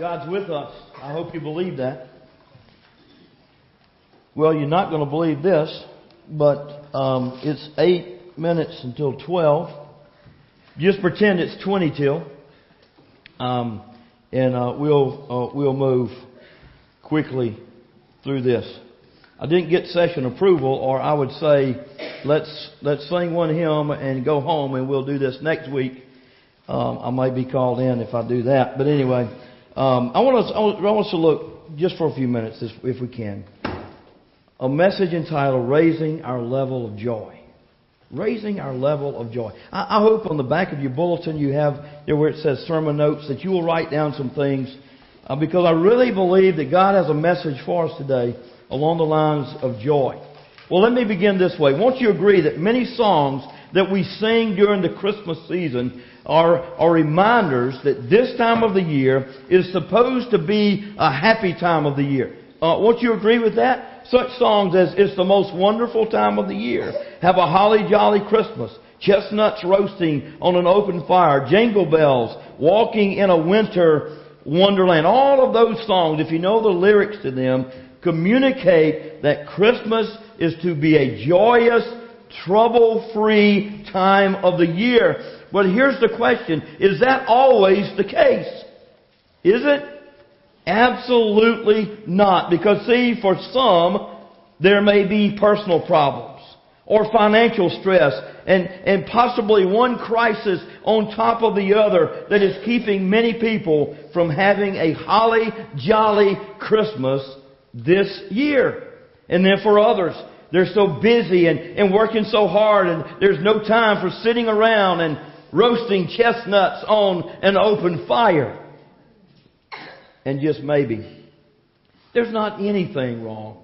God's with us. I hope you believe that. Well, you're not going to believe this, but it's 8 minutes until 12. Just pretend it's 20 till, and we'll move quickly through this. I didn't get session approval, or I would say let's sing one hymn and go home, and we'll do this next week. I might be called in if I do that, but anyway, I want us to look just for a few minutes, if we can, a message entitled "Raising Our Level of Joy." Raising our level of joy. I hope on the back of your bulletin you have there where it says sermon notes that you will write down some things because I really believe that God has a message for us today along the lines of joy. Well, let me begin this way. Won't you agree that many songs that we sing during the Christmas season are reminders that this time of the year is supposed to be a happy time of the year? Won't you agree with that? Such songs as "It's the Most Wonderful Time of the Year," "Have a Holly Jolly Christmas," "Chestnuts Roasting on an Open Fire," "Jingle Bells," "Walking in a Winter Wonderland." All of those songs, if you know the lyrics to them, communicate that Christmas is to be a joyous, trouble-free time of the year. But here's the question. Is that always the case? Is it? Absolutely not. Because see, for some, there may be personal problems or financial stress and possibly one crisis on top of the other that is keeping many people from having a holly jolly Christmas this year. And then for others, they're so busy and working so hard and there's no time for sitting around and roasting chestnuts on an open fire. And just maybe, there's not anything wrong.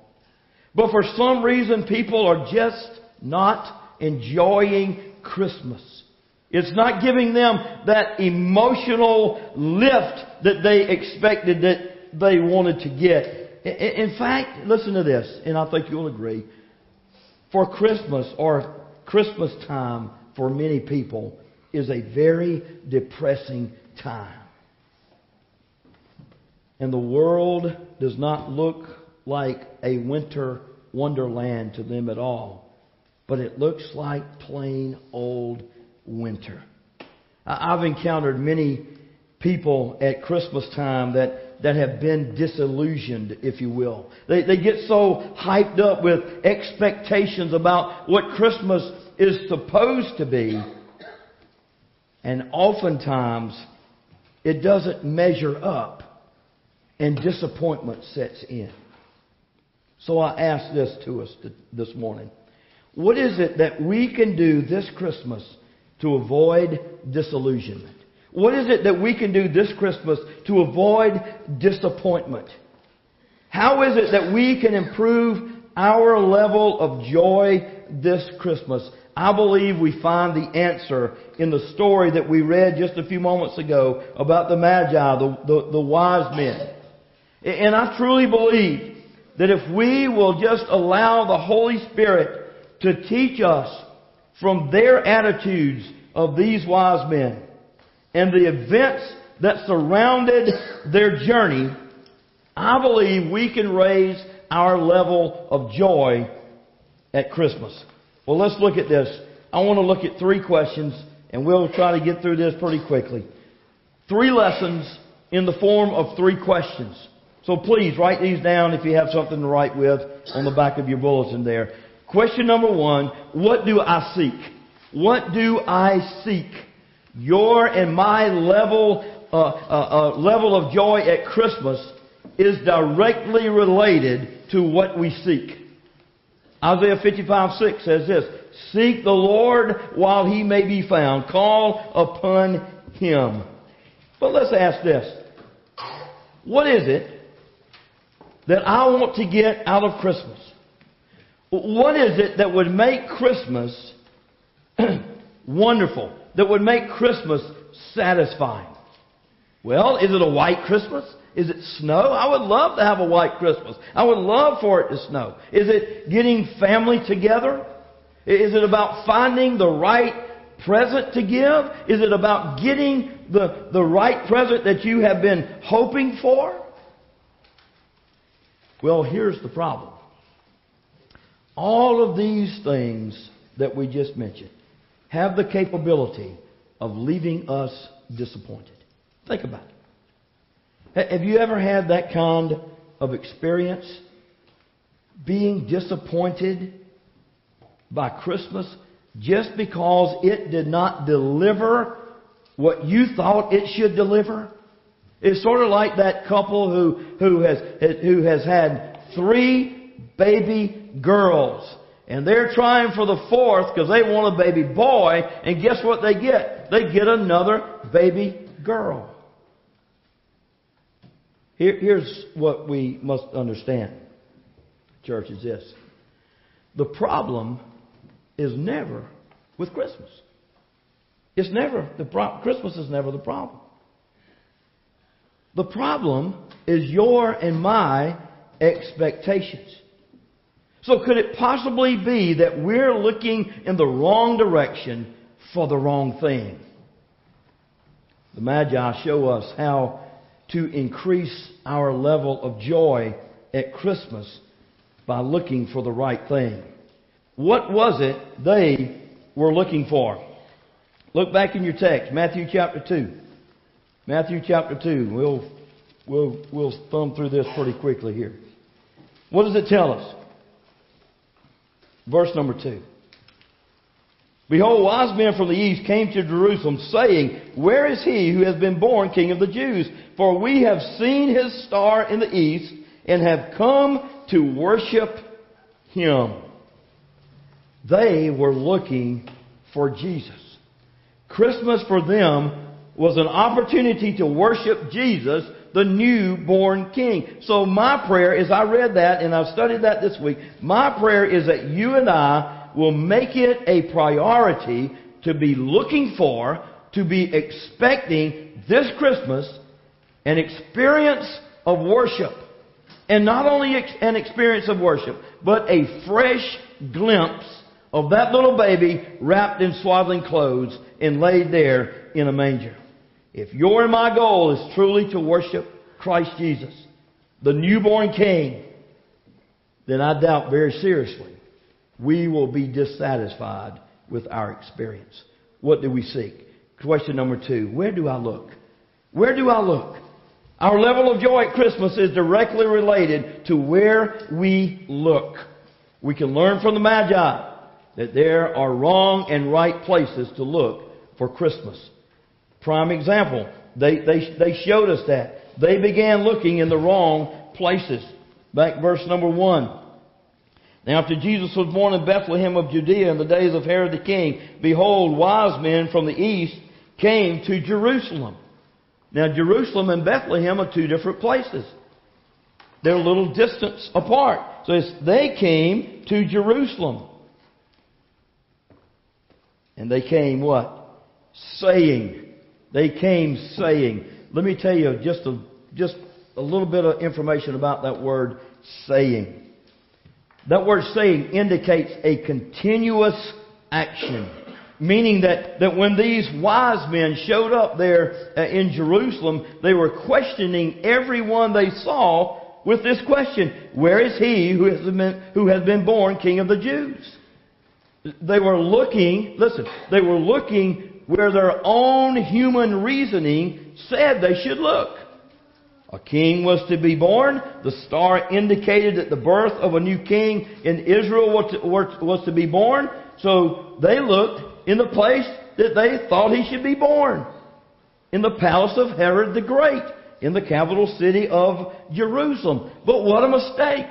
But for some reason, people are just not enjoying Christmas. It's not giving them that emotional lift that they expected, that they wanted to get. In fact, listen to this, and I think you'll agree. For Christmas, or Christmas time for many people, is a very depressing time. And the world does not look like a winter wonderland to them at all. But it looks like plain old winter. I've encountered many people at Christmas time that have been disillusioned, if you will. They get so hyped up with expectations about what Christmas is supposed to be. And oftentimes, it doesn't measure up. And disappointment sets in. So I ask this to us this morning. What is it that we can do this Christmas to avoid disillusionment? What is it that we can do this Christmas to avoid disappointment? How is it that we can improve our level of joy this Christmas? I believe we find the answer in the story that we read just a few moments ago about the Magi, the wise men. And I truly believe that if we will just allow the Holy Spirit to teach us from their attitudes of these wise men and the events that surrounded their journey, I believe we can raise our level of joy at Christmas. Well, let's look at this. I want to look at three questions, and we'll try to get through this pretty quickly. Three lessons in the form of three questions. So please write these down if you have something to write with on the back of your bulletin there. Question number one, what do I seek? What do I seek? Your and my level of joy at Christmas is directly related to what we seek. Isaiah 55:6 says this, "Seek the Lord while He may be found. Call upon Him." But let's ask this. What is it that I want to get out of Christmas? What is it that would make Christmas wonderful? That would make Christmas satisfying? Well, is it a white Christmas? Is it snow? I would love to have a white Christmas. I would love for it to snow. Is it getting family together? Is it about finding the right present to give? Is it about getting the right present that you have been hoping for? Well, here's the problem. All of these things that we just mentioned have the capability of leaving us disappointed. Think about it. Have you ever had that kind of experience? Being disappointed by Christmas just because it did not deliver what you thought it should deliver? It's sort of like that couple who has had 3 baby girls. And they're trying for the 4th because they want a baby boy. And guess what they get? They get another baby girl. Here's what we must understand, church, is this. The problem is never with Christmas. It's never the problem. Christmas is never the problem. The problem is your and my expectations. So could it possibly be that we're looking in the wrong direction for the wrong thing? The Magi show us how to increase our level of joy at Christmas by looking for the right thing. What was it they were looking for? Look back in your text, Matthew chapter 2. Matthew chapter 2. We'll thumb through this pretty quickly here. What does it tell us? Verse number 2. Behold, wise men from the east came to Jerusalem, saying, Where is he who has been born King of the Jews? For we have seen his star in the east and have come to worship him. They were looking for Jesus. Christmas for them was an opportunity to worship Jesus, the newborn King. So my prayer is, I read that and I've studied that this week. My prayer is that you and I will make it a priority to be looking for, to be expecting this Christmas an experience of worship. And not only an experience of worship, but a fresh glimpse of that little baby wrapped in swaddling clothes and laid there in a manger. If your and my goal is truly to worship Christ Jesus, the newborn King, then I doubt very seriously we will be dissatisfied with our experience. What do we seek? Question number 2. Where do I look? Where do I look? Our level of joy at Christmas is directly related to where we look. We can learn from the Magi that there are wrong and right places to look for Christmas. Prime example, they showed us that. They began looking in the wrong places. Back verse number 1. Now after Jesus was born in Bethlehem of Judea in the days of Herod the king, behold, wise men from the east came to Jerusalem. Now Jerusalem and Bethlehem are 2 different places. They're a little distance apart. So they came to Jerusalem. And they came what? Saying. They came saying. Let me tell you just a little bit of information about that word saying. That word saying indicates a continuous action. Meaning that when these wise men showed up there in Jerusalem, they were questioning everyone they saw with this question. Where is he who has been born King of the Jews? They were looking, listen, they were looking where their own human reasoning said they should look. A king was to be born. The star indicated that the birth of a new king in Israel was to be born. So they looked in the place that they thought he should be born. In the palace of Herod the Great. In the capital city of Jerusalem. But what a mistake.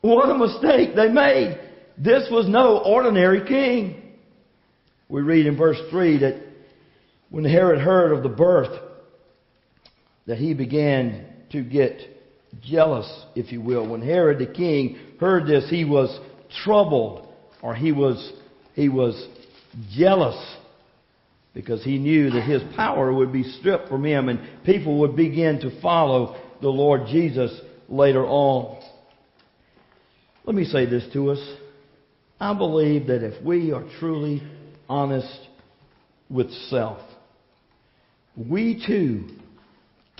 What a mistake they made. This was no ordinary king. We read in verse 3 that when Herod heard of the birth, that he began to get jealous, if you will. When Herod the king heard this, he was troubled, or he was jealous, because he knew that his power would be stripped from him and people would begin to follow the Lord Jesus later on. Let me say this to us. I believe that if we are truly honest with self. We too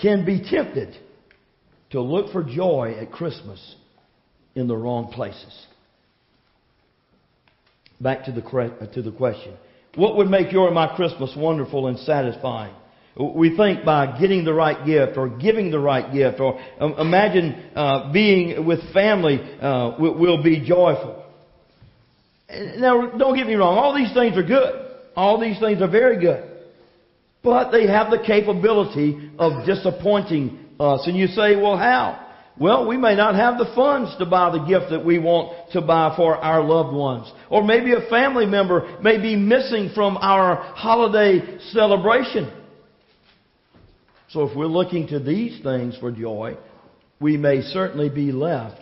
can be tempted to look for joy at Christmas in the wrong places. Back to the question. What would make your and my Christmas wonderful and satisfying? We think by getting the right gift or giving the right gift, or imagine being with family will be joyful. Now, don't get me wrong. All these things are good. All these things are very good. But they have the capability of disappointing us. And you say, well, how? Well, we may not have the funds to buy the gift that we want to buy for our loved ones. Or maybe a family member may be missing from our holiday celebration. So if we're looking to these things for joy, we may certainly be left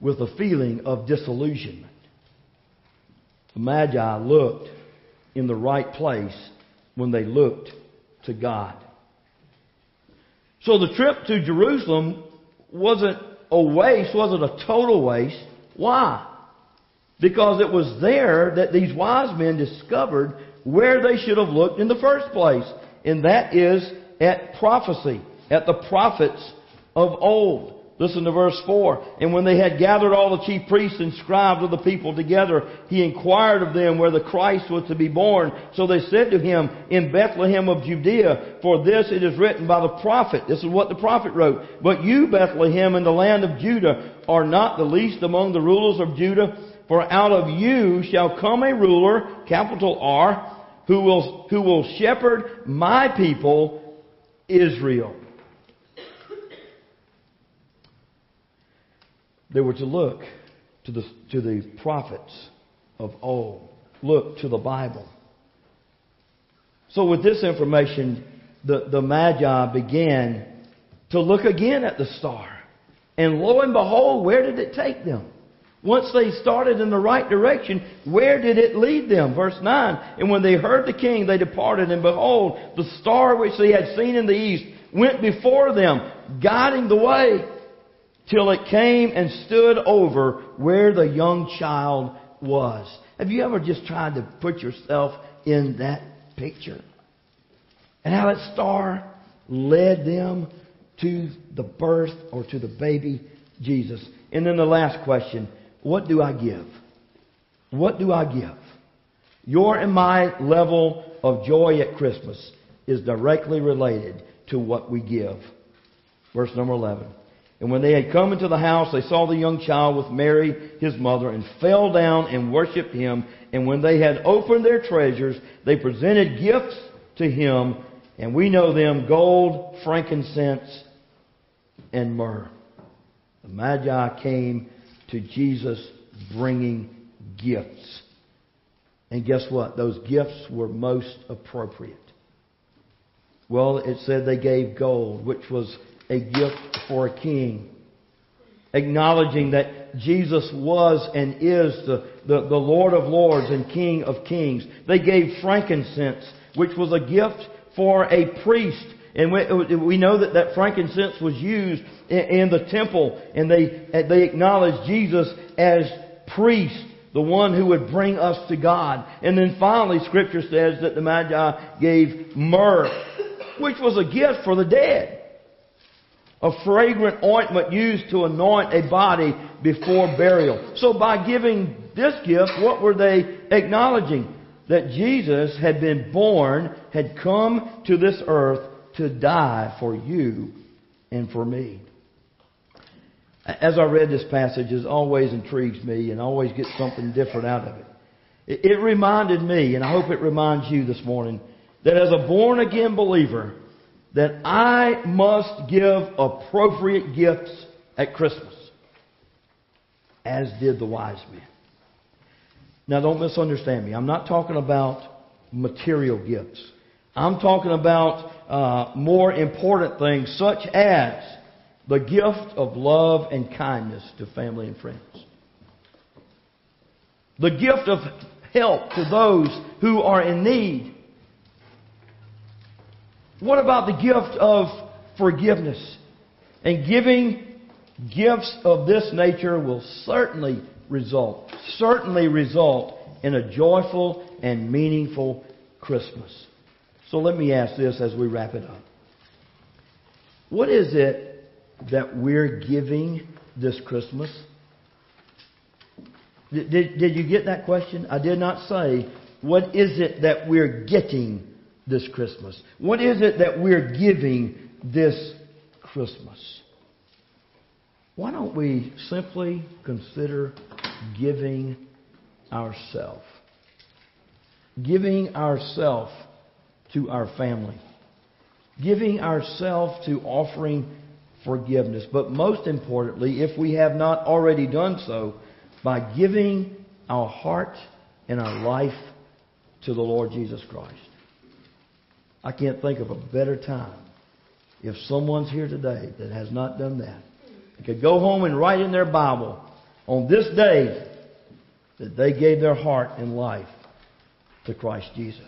with a feeling of disillusionment. The Magi looked in the right place when they looked to God. So the trip to Jerusalem wasn't a waste, wasn't a total waste. Why? Because it was there that these wise men discovered where they should have looked in the first place. And that is at prophecy, at the prophets of old. Listen to verse 4. And when they had gathered all the chief priests and scribes of the people together, he inquired of them where the Christ was to be born. So they said to him, in Bethlehem of Judea, for this it is written by the prophet. This is what the prophet wrote. But you, Bethlehem, in the land of Judah, are not the least among the rulers of Judah, for out of you shall come a ruler, capital R, who will shepherd my people, Israel. They were to look to the prophets of old. Look to the Bible. So with this information, the Magi began to look again at the star. And lo and behold, where did it take them? Once they started in the right direction, where did it lead them? Verse 9, and when they heard the king, they departed, and behold, the star which they had seen in the east went before them, guiding the way, till it came and stood over where the young child was. Have you ever just tried to put yourself in that picture? And how that star led them to the birth or to the baby Jesus. And then the last question, what do I give? What do I give? Your and my level of joy at Christmas is directly related to what we give. Verse number 11. And when they had come into the house, they saw the young child with Mary, his mother, and fell down and worshipped him. And when they had opened their treasures, they presented gifts to him. And we know them, gold, frankincense, and myrrh. The Magi came to Jesus bringing gifts. And guess what? Those gifts were most appropriate. Well, it said they gave gold, which was a gift for a king, acknowledging that Jesus was and is the Lord of Lords and King of Kings. They gave frankincense, which was a gift for a priest. And we know that frankincense was used in the temple, and they acknowledged Jesus as priest, the one who would bring us to God. And then finally, Scripture says that the Magi gave myrrh, which was a gift for the dead. A fragrant ointment used to anoint a body before burial. So by giving this gift, what were they acknowledging? That Jesus had been born, had come to this earth to die for you and for me. As I read this passage, it always intrigues me and I always get something different out of it. It reminded me, and I hope it reminds you this morning, that as a born-again believer, that I must give appropriate gifts at Christmas, as did the wise men. Now, don't misunderstand me. I'm not talking about material gifts. I'm talking about more important things, such as the gift of love and kindness to family and friends. The gift of help to those who are in need. What about the gift of forgiveness? And giving gifts of this nature will certainly result in a joyful and meaningful Christmas. So let me ask this as we wrap it up. What is it that we're giving this Christmas? Did you get that question? I did not say, what is it that we're getting this Christmas? What is it that we're giving this Christmas? Why don't we simply consider giving ourselves? Giving ourselves to our family. Giving ourselves to offering forgiveness. But most importantly, if we have not already done so, by giving our heart and our life to the Lord Jesus Christ. I can't think of a better time if someone's here today that has not done that. They could go home and write in their Bible on this day that they gave their heart and life to Christ Jesus.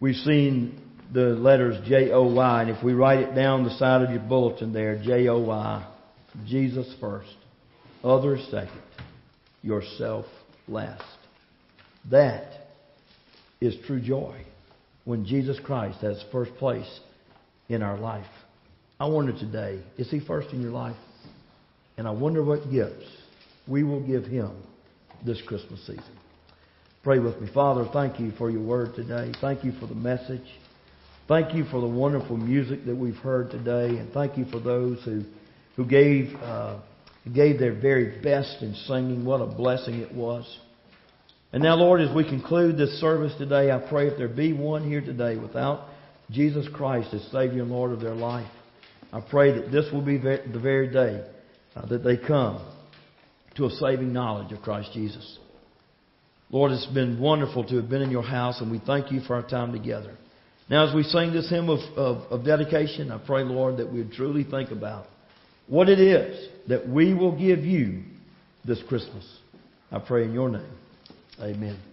We've seen the letters J-O-Y, and if we write it down the side of your bulletin there, J-O-Y, Jesus first, others second, yourself last. That is true joy when Jesus Christ has first place in our life. I wonder today, is He first in your life? And I wonder what gifts we will give Him this Christmas season. Pray with me. Father, thank You for Your word today. Thank You for the message. Thank You for the wonderful music that we've heard today. And thank You for those who gave their very best in singing. What a blessing it was. And now, Lord, as we conclude this service today, I pray if there be one here today without Jesus Christ as Savior and Lord of their life, I pray that this will be the very day that they come to a saving knowledge of Christ Jesus. Lord, it's been wonderful to have been in Your house, and we thank You for our time together. Now, as we sing this hymn of dedication, I pray, Lord, that we would truly think about what it is that we will give You this Christmas. I pray in Your name. Amen.